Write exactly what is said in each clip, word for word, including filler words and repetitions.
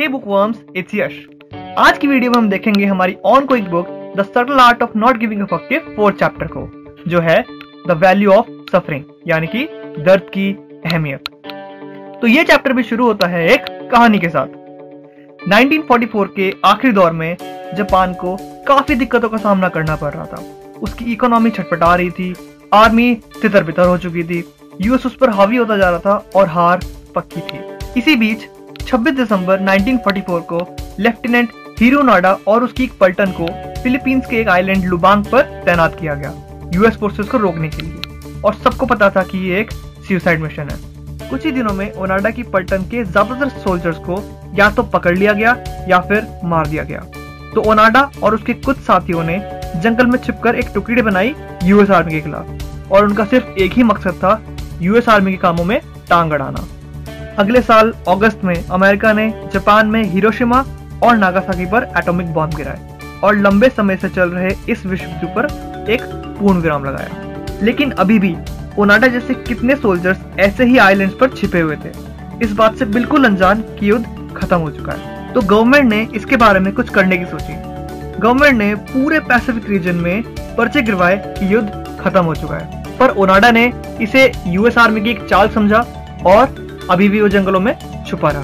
Hey bookworms, it's यश। आज की video में हम देखेंगे हमारी ongoing book the subtle art of not giving a fuck के फोर्थ चैप्टर को, जो है द वैल्यू ऑफ सफरिंग, यानी कि दर्द की अहमियत। तो ये चैप्टर भी शुरू होता है एक कहानी के साथ। नाइनटीन फोर्टी फोर के आखिरी दौर में जापान को काफी दिक्कतों का सामना करना पड़ रहा था। उसकी इकोनॉमी छटपटा रही थी, आर्मी तितर बितर हो चुकी थी, यूएस उस पर हावी होता जा रहा था और हार पक्की थी। इसी बीच छब्बीस दिसंबर नाइनटीन फोर्टी फोर को लेफ्टिनेंट हीरो ओनोडा और उसकी एक पलटन को फिलीपींस के एक आइलैंड लुबांग पर तैनात किया गया, यूएस फोर्सेस को रोकने के लिए। और सबको पता था कि ये एक सुसाइड मिशन है। कुछ ही दिनों में ओनोडा की पलटन के ज्यादातर सोल्जर्स को या तो पकड़ लिया गया या फिर मार दिया गया। तो ओनोडा और उसके कुछ साथियों ने जंगल में छिपकर एक टुकड़ी बनाई यूएस आर्मी के खिलाफ, और उनका सिर्फ एक ही मकसद था, यूएस आर्मी के कामों में टांग अड़ाना। अगले साल अगस्त में अमेरिका ने जापान में हिरोशिमा और नागासाकी पर एटॉमिक बॉम्ब गिराए और लंबे समय से चल रहे इस विश्व युद्ध पर एक पूर्ण विराम लगाया। लेकिन अभी भी ओनोडा जैसे कितने सोल्जर्स ऐसे ही आइलैंड्स पर छिपे हुए थे, इस बात से बिल्कुल अनजान कि युद्ध खत्म हो चुका है। तो गवर्नमेंट ने इसके बारे में कुछ करने की सोची। गवर्नमेंट ने पूरे पैसिफिक रीजन में पर्चे गिरवाए कि युद्ध खत्म हो चुका है, पर ओनोडा ने इसे यूएस आर्मी की एक चाल समझा और अभी भी वो जंगलों में छुपा रहा।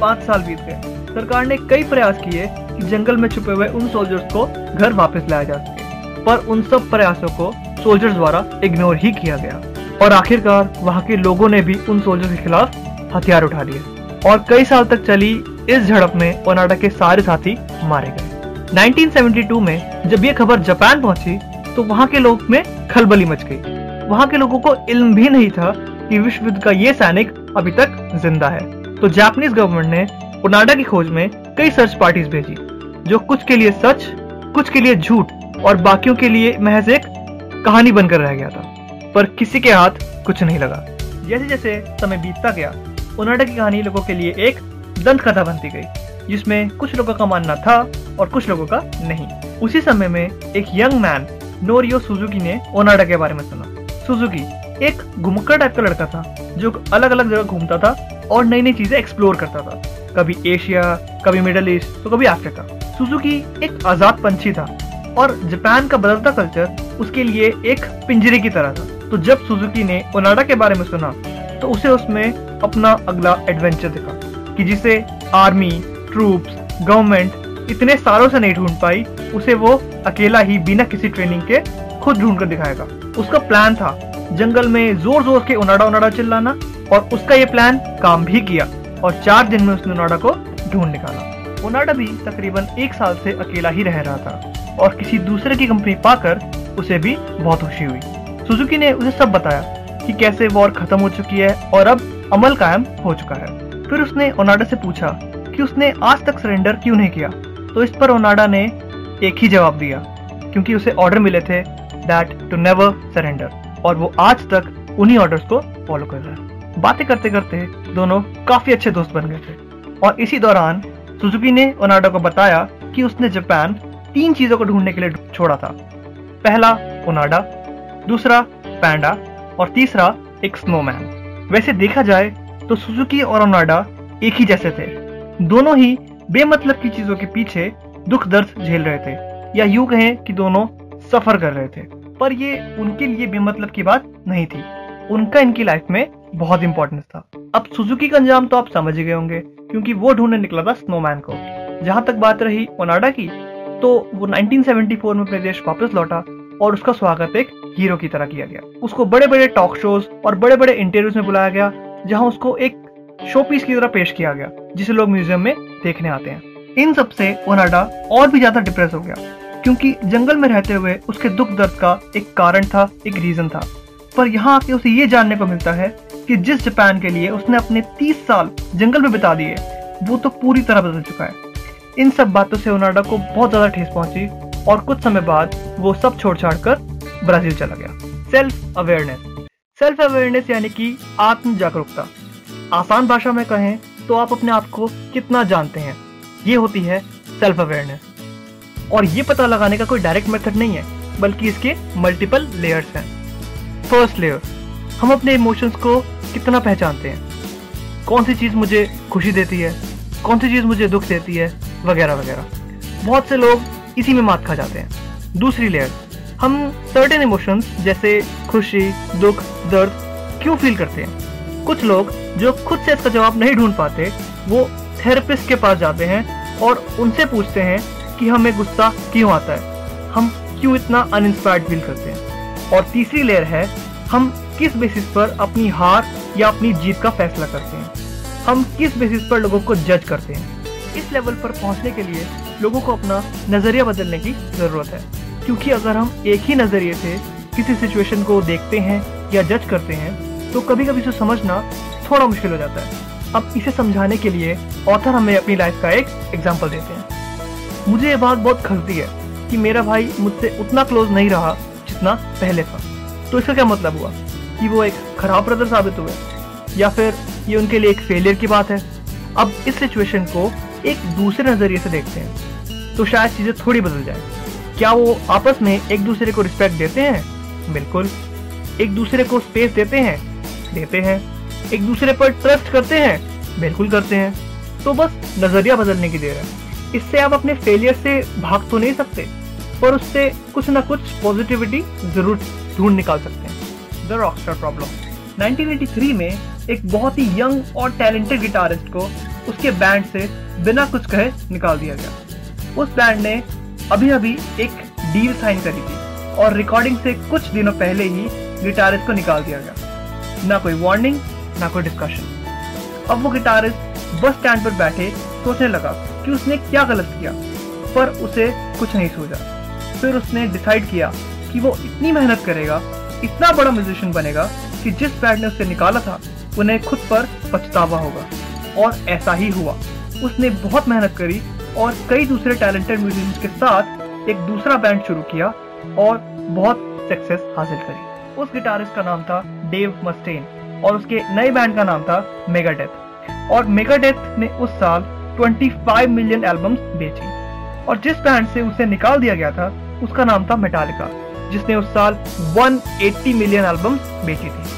पाँच साल बीत गए। सरकार ने कई प्रयास किए कि जंगल में छुपे हुए उन सोल्जर्स को घर वापस लाया जा सके, पर उन सब प्रयासों को सोल्जर्स द्वारा इग्नोर ही किया गया। और आखिरकार वहाँ के लोगों ने भी उन सोल्जर्स के खिलाफ हथियार उठा लिए और कई साल तक चली इस झड़प में ओनोडा के सारे साथी मारे गए। नाइनटीन सेवेंटी टू में जब ये खबर जापान पहुंची तो वहाँ के लोग में खलबली मच गई। वहाँ के लोगों को इल्म भी नहीं था कि विश्व युद्ध का ये सैनिक अभी तक जिंदा है। तो जापानीज गवर्नमेंट ने ओनोडा की खोज में कई सर्च पार्टीज भेजी, जो कुछ के लिए सच, कुछ के लिए झूठ और बाकियों के लिए महज एक कहानी बनकर रह गया था, पर किसी के हाथ कुछ नहीं लगा। जैसे जैसे समय बीतता गया, ओनोडा की कहानी लोगों के लिए एक दंत कथा बनती गई, जिसमें कुछ लोगों का मानना था और कुछ लोगों का नहीं। उसी समय में एक यंग मैन नोरियो सुजुकी ने ओनोडा के बारे में सुना। सुजुकी एक घुमक्कड़ टाइप का लड़का था जो अलग अलग जगह घूमता था और नई नई चीजें एक्सप्लोर करता था, कभी एशिया, कभी मिडल ईस्ट तो कभी अफ्रीका। सुजुकी एक आजाद पंछी था और जापान का बदलता कल्चर उसके लिए एक पिंजरे की तरह था। तो जब सुजुकी ने ओनोडा के बारे में सुना तो उसे उसमें अपना अगला एडवेंचर दिखा कि जिसे आर्मी, ट्रूप्स, गवर्नमेंट इतने सालों से नहीं ढूंढ पाई, उसे वो अकेला ही बिना किसी ट्रेनिंग के खुद ढूंढ कर दिखाएगा। उसका प्लान था जंगल में जोर जोर के ओनोडा ओनोडा चिल्लाना, और उसका ये प्लान काम भी किया और चार दिन में उसने ओनोडा को ढूंढ निकाला। ओनोडा भी तकरीबन एक साल से अकेला ही रह रहा था और किसी दूसरे की कंपनी पाकर उसे भी बहुत खुशी हुई। सुजुकी ने उसे सब बताया कि कैसे वॉर खत्म हो चुकी है और अब अमल कायम हो चुका है। फिर उसने ओनोडा से पूछा कि उसने आज तक सरेंडर क्यों नहीं किया। तो इस पर ओनोडा ने एक ही जवाब दिया, क्योंकि उसे ऑर्डर मिले थे दैट टू नेवर सरेंडर, और वो आज तक उन्हीं ऑर्डर्स को फॉलो कर रहा है। बातें करते करते दोनों काफी अच्छे दोस्त बन गए थे। और इसी दौरान सुजुकी ने ओनोडा को बताया कि उसने जापान तीन चीजों को ढूंढने के लिए छोड़ा था। पहला ओनोडा, दूसरा पैंडा और तीसरा एक स्नोमैन। वैसे देखा जाए तो सुजुकी और ओनोडा एक ही जैसे थे। दोनों ही बेमतलब की चीजों के पीछे दुख दर्द झेल रहे थे, या यूं कहें कि दोनों सफर कर रहे थे, पर ये उनके लिए बेमतलब की बात नहीं थी। उनका इनकी लाइफ में बहुत इंपॉर्टेंस था। अब सुजुकी का अंजाम तो आप समझ गए होंगे, क्योंकि वो ढूंढने निकला था स्नोमैन को। जहां तक बात रही ओनोडा की, तो वो नाइनटीन सेवेंटी फोर में अपने देश वापस लौटा और उसका स्वागत एक हीरो की तरह किया गया। उसको बड़े बड़े टॉक शोज और बड़े बड़े इंटरव्यूज में बुलाया गया, जहाँ उसको एक शोपीस की तरह पेश किया गया, जिसे लोग म्यूजियम में देखने आते हैं। इन सबसे ओनोडा और भी ज्यादा डिप्रेस हो गया, क्योंकि जंगल में रहते हुए उसके दुख दर्द का एक कारण था, एक रीजन था। पर यहाँ आके उसे ये जानने को मिलता है कि जिस जापान के लिए उसने अपने तीस साल जंगल में बिता दिए, वो तो पूरी तरह बदल चुका है। इन सब बातों से ओनोडा को बहुत ज्यादा ठेस पहुंची और कुछ समय बाद वो सब छोड़ छाड़ कर ब्राजील चला गया। सेल्फ अवेयरनेस, सेल्फ अवेयरनेस यानी कि आत्म जागरूकता। आसान भाषा में कहें तो आप अपने आप को कितना जानते हैं, ये होती है सेल्फ अवेयरनेस। और ये पता लगाने का कोई डायरेक्ट मेथड नहीं है, बल्कि इसके मल्टीपल लेयर्स हैं। फर्स्ट लेयर, हम अपने इमोशंस को कितना पहचानते हैं। कौन सी चीज़ मुझे खुशी देती है, कौन सी चीज़ मुझे दुख देती है वगैरह वगैरह। बहुत से लोग इसी में मात खा जाते हैं। दूसरी लेयर, हम सर्टेन इमोशंस जैसे खुशी, दुख, दर्द क्यों फील करते हैं। कुछ लोग जो खुद से इसका जवाब नहीं ढूंढ पाते वो थेरेपिस्ट के पास जाते हैं और उनसे पूछते हैं कि हमें गुस्सा क्यों आता है, हम क्यों इतना अनइंस्पायर्ड फील करते हैं। और तीसरी लेयर है, हम किस बेसिस पर अपनी हार या अपनी जीत का फैसला करते हैं, हम किस बेसिस पर लोगों को जज करते हैं। इस लेवल पर पहुंचने के लिए लोगों को अपना नज़रिया बदलने की ज़रूरत है, क्योंकि अगर हम एक ही नज़रिए से किसी सिचुएशन को देखते हैं या जज करते हैं तो कभी कभी उसे समझना थोड़ा मुश्किल हो जाता है। अब इसे समझाने के लिए ऑथर हमें अपनी लाइफ का एक एग्जाम्पल देते हैं। मुझे ये बात बहुत खलती है कि मेरा भाई मुझसे उतना क्लोज नहीं रहा जितना पहले था, तो इसका क्या मतलब हुआ कि वो एक खराब ब्रदर साबित हुए, या फिर ये उनके लिए एक फेलियर की बात है। अब इस सिचुएशन को एक दूसरे नज़रिए से देखते हैं तो शायद चीज़ें थोड़ी बदल जाए। क्या वो आपस में एक दूसरे को रिस्पेक्ट देते हैं? बिल्कुल। एक दूसरे को स्पेस देते हैं? देते हैं। एक दूसरे पर ट्रस्ट करते हैं? बिल्कुल करते हैं। तो बस नज़रिया बदलने की देर है। इससे आप अपने फेलियर से भाग तो नहीं सकते, पर उससे कुछ ना कुछ पॉजिटिविटी जरूर ढूंढ निकाल सकते हैं। The rockstar problem. Nineteen eighty three में एक बहुत ही यंग और टैलेंटेड गिटारिस्ट को उसके बैंड से बिना कुछ कहे निकाल दिया गया। उस बैंड ने अभी अभी एक डील साइन करी थी और रिकॉर्डिंग से कुछ दिनों पहले ही गिटारिस्ट को निकाल दिया गया। ना कोई वार्निंग, ना कोई डिस्कशन। अब वो गिटारिस्ट बस स्टैंड पर बैठे सोचने लगा कि उसने क्या गलत किया, पर उसे कुछ नहीं सूझा। फिर उसने डिसाइड किया कि वो इतनी मेहनत करेगा, इतना बड़ा म्यूजिशियन बनेगा कि जिस बैंड ने उसे निकाला था उन्हें खुद पर पछतावा होगा। और ऐसा ही हुआ। उसने बहुत मेहनत करी और कई दूसरे टैलेंटेड म्यूजिशियंस के साथ एक दूसरा बैंड शुरू किया और बहुत सक्सेस हासिल करी। उस गिटारिस्ट का नाम था डेव मस्टेन और उसके नए बैंड का नाम था मेगाडेथ। और मेगाडेथ ने उस साल पच्चीस मिलियन एल्बम्स बेची। और जिस बैंड से उसे निकाल दिया गया था उसका नाम था मेटालिका, जिसने उस साल एक सौ अस्सी मिलियन एल्बम्स बेची थी।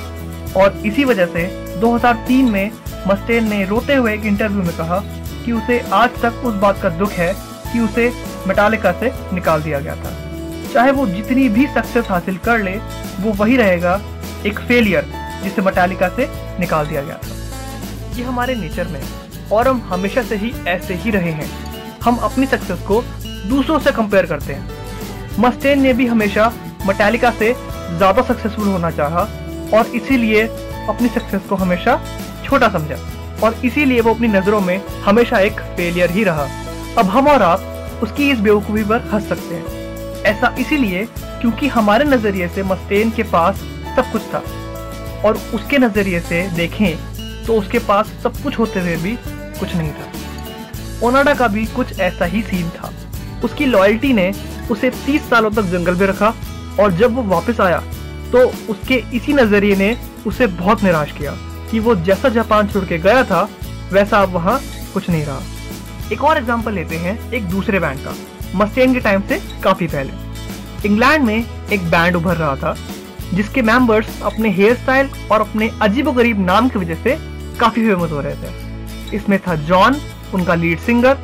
और इसी वजह से दो हज़ार तीन में मस्टेन ने रोते हुए एक इंटरव्यू में कहा कि उसे आज तक उस बात का दुख है कि उसे मेटालिका से निकाल दिया गया था। चाहे वो जितनी भी सक्सेस हासिल कर ले वो वही रहेगा, एक फेलियर जिसे मेटालिका से निकाल दिया गया था। ये हमारे नेचर में है और हम हमेशा से ही ऐसे ही रहे हैं। हम अपनी सक्सेस को दूसरों से कंपेयर करते हैं। मस्टेन ने भी हमेशा मेटालिका से ज़्यादा सक्सेसफुल होना चाहा और इसीलिए अपनी सक्सेस को हमेशा छोटा समझा और इसीलिए वो अपनी नज़रों में हमेशा एक फेलियर ही रहा। अब हम और आप उसकी इस बेवकूफ़ी पर हंस सकते हैं। ऐसा इसीलिए क्योंकि हमारे नज़रिए से मस्टेन के पास सब कुछ था और उसके नज़रिए से देखें तो उसके पास सब कुछ होते हुए भी कुछ नहीं था। ओनाडा का भी कुछ ऐसा ही सीन था। उसकी लॉयल्टी ने उसे तीस सालों तक जंगल में रखा और जब वो वापस आया तो उसके इसी नज़रिए ने उसे बहुत निराश किया कि वो जैसा जापान छोड़ के गया था वैसा अब वहाँ कुछ नहीं रहा। एक और एग्जाम्पल लेते हैं एक दूसरे बैंड का, मस्टेन के टाइम से काफ़ी पहले। इंग्लैंड में एक बैंड उभर रहा था जिसके मेंबर्स अपने हेयर स्टाइल और अपने अजीबोगरीब नाम की वजह से काफ़ी फेमस हो रहे थे। इसमें था जॉन, उनका लीड सिंगर,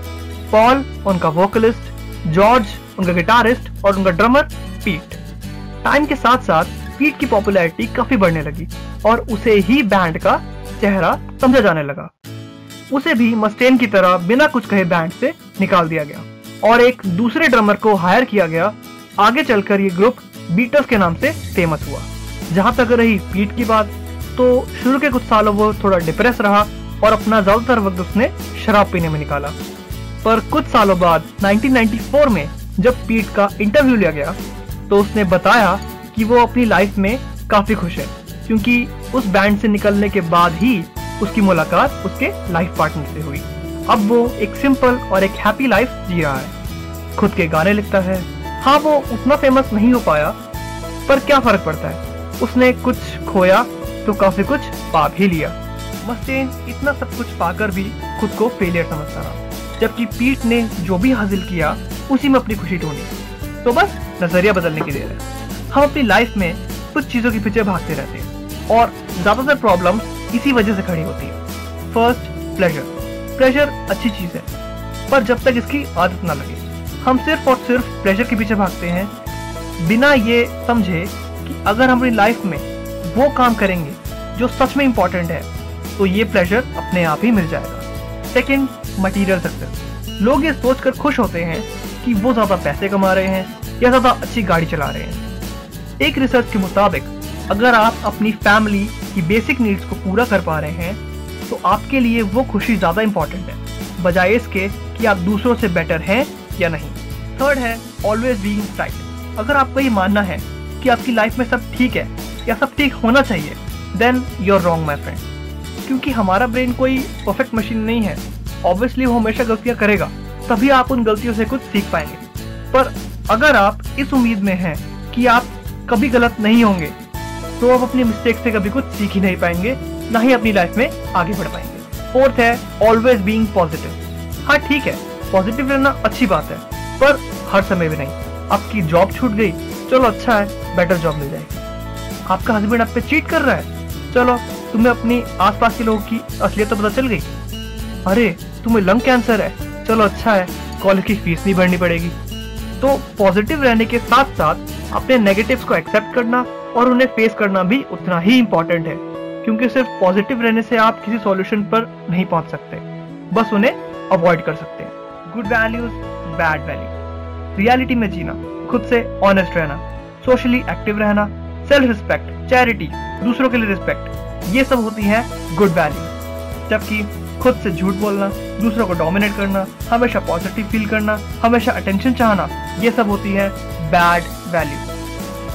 पॉल, उनका वोकलिस्ट, जॉर्ज, उनका गिटारिस्ट और उनका ड्रमर पीट। टाइम के साथ साथ पीट की पॉपुलैरिटी काफ़ी बढ़ने लगी और उसे ही बैंड का चेहरा समझा जाने लगा। उसे भी मस्टेन की तरह बिना कुछ कहे बैंड से निकाल दिया गया और एक दूसरे ड्रमर को हायर किया गया। आगे चलकर ये ग्रुप बीटल्स के नाम से फेमस हुआ। जहाँ तक रही पीट की बात, तो शुरू के कुछ सालों वो थोड़ा डिप्रेस रहा और अपना ज़्यादातर वक्त उसने शराब पीने में निकाला। पर कुछ सालों बाद नाइनटीन नाइंटी फोर में जब पीट का इंटरव्यू लिया गया तो उसने बताया कि वो अपनी लाइफ में काफ़ी खुश है क्योंकि उस बैंड से निकलने के बाद ही उसकी मुलाकात उसके लाइफ पार्टनर से हुई। अब वो एक सिंपल और एक हैप्पी लाइफ जी रहा है, खुद के गाने लिखता है। हाँ, वो उतना फेमस नहीं हो पाया पर क्या फ़र्क पड़ता है, उसने कुछ खोया तो काफ़ी कुछ पा भी लिया। मस्टेन इतना सब कुछ पाकर भी खुद को फेलियर समझता रहा, जबकि पीट ने जो भी हासिल किया उसी में अपनी खुशी ढूंढी। तो बस नज़रिया बदलने की देर है। हम अपनी लाइफ में कुछ चीज़ों के पीछे भागते रहते हैं और ज़्यादातर प्रॉब्लम इसी वजह से खड़ी होती है। First, pleasure. प्लेजर अच्छी चीज है, पर जब तक इसकी आदत ना लगे हम सिर्फ और सिर्फ प्लेजर के पीछे भागते हैं, बिना ये समझे कि अगर हम अपनी लाइफ में वो काम करेंगे जो सच में इम्पोर्टेंट है तो ये प्लेजर अपने आप ही मिल जाएगा। Second, material success. लोग ये सोचकर खुश होते हैं कि वो ज़्यादा पैसे कमा रहे हैं या ज़्यादा अच्छी गाड़ी चला रहे हैं। एक रिसर्च के मुताबिक अगर आप अपनी फैमिली की बेसिक नीड्स को पूरा कर पा रहे हैं तो आपके लिए वो खुशी ज़्यादा इम्पॉर्टेंट है, बजाय इसके कि आप दूसरों से बेटर हैं या नहीं। थर्ड है ऑलवेज बीइंग राइट। अगर आपका ये मानना है कि आपकी लाइफ में सब ठीक है या सब ठीक होना चाहिए, then you are wrong my friend, क्योंकि हमारा ब्रेन कोई परफेक्ट मशीन नहीं है। ऑब्वियसली वो हमेशा गलतियाँ करेगा, तभी आप उन गलतियों से कुछ सीख पाएंगे। पर अगर आप इस उम्मीद में हैं कि आप कभी गलत नहीं होंगे तो आप अपनी मिस्टेक से कभी कुछ सीख ही नहीं पाएंगे, ना ही अपनी लाइफ में आगे बढ़ पाएंगे। फोर्थ है ऑलवेज बीइंग पॉजिटिव। हाँ ठीक है, पॉजिटिव रहना अच्छी बात है, पर हर समय भी नहीं। आपकी जॉब छूट गई, चलो अच्छा है, बेटर जॉब मिल जाएगी। आपका हस्बैंड आप पे चीट कर रहा है, चलो तुम्हें अपने आसपास के लोगों की असलियत तो पता चल गई। अरे तुम्हें लंग कैंसर है, चलो अच्छा है, कॉलेज की फीस नहीं भरनी पड़ेगी। तो पॉजिटिव रहने के साथ साथ अपने नेगेटिव्स को एक्सेप्ट करना और उन्हें फेस करना भी उतना ही इम्पोर्टेंट है, क्योंकि सिर्फ पॉजिटिव रहने से आप किसी सॉल्यूशन पर नहीं पहुंच सकते, बस उन्हें अवॉइड कर सकते हैं। Good values, bad values. Reality में जीना, खुद से ऑनेस्ट रहना, सोशली एक्टिव रहना, सेल्फ रिस्पेक्ट, चैरिटी, दूसरों के लिए रिस्पेक्ट, ये सब होती है गुड वैल्यूज। जबकि खुद से झूठ बोलना, दूसरों को डोमिनेट करना, हमेशा पॉजिटिव फील करना, हमेशा अटेंशन चाहना, ये सब होती है बैड वैल्यूज।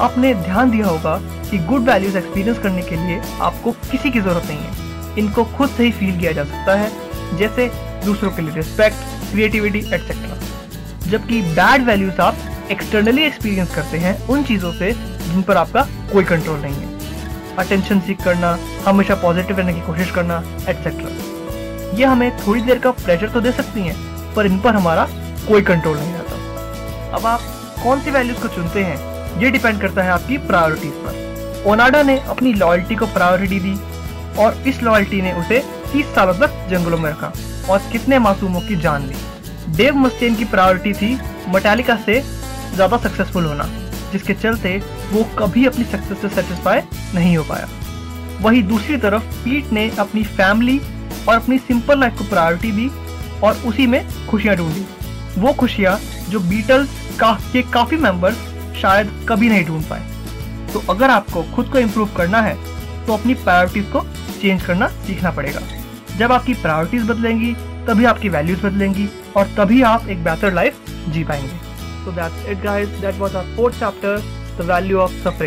आपने ध्यान दिया होगा कि गुड वैल्यूज एक्सपीरियंस करने के लिए आपको किसी की जरूरत नहीं है, इनको खुद से ही फील किया जा सकता है, जैसे दूसरों के लिए रिस्पेक्ट, क्रिएटिविटी एटसेट्रा। जबकि बैड वैल्यूज आप एक्सटर्नली एक्सपीरियंस करते हैं उन चीज़ों से जिन पर आपका कोई कंट्रोल नहीं है, अटेंशन सीख करना, हमेशा पॉजिटिव रहने की कोशिश करना एटसेट्रा। ये हमें थोड़ी देर का प्लेजर तो दे सकती हैं, पर इन पर हमारा कोई कंट्रोल नहीं रहता। अब आप कौन सी वैल्यूज को चुनते हैं ये डिपेंड करता है आपकी प्रायोरिटीज पर। ओनाडा ने अपनी लॉयल्टी को प्रायोरिटी दी और इस लॉयल्टी ने उसे तीस सालों तक जंगलों में रखा और कितने मासूमों की जान ली। डेव मुस्टेन की प्रायोरिटी थी मेटालिका से ज़्यादा सक्सेसफुल होना, जिसके चलते वो कभी अपनी सक्सेस से सेटिस्फाई नहीं हो पाया। वहीं दूसरी तरफ पीट ने अपनी फैमिली और अपनी सिंपल लाइफ को प्रायोरिटी दी और उसी में खुशियाँ ढूंढी, वो खुशियाँ जो बीटल्स का, के काफ़ी मेंबर्स शायद कभी नहीं ढूंढ पाए। तो अगर आपको खुद को इम्प्रूव करना है तो अपनी प्रायोरिटीज़ को चेंज करना सीखना पड़ेगा। जब आपकी प्रायोरिटीज़ बदलेंगी तभी आपकी वैल्यूज़ बदलेंगी और तभी आप एक बेहतर लाइफ जी पाएंगे। So that's it guys, that was our fourth chapter, The Value of Suffering.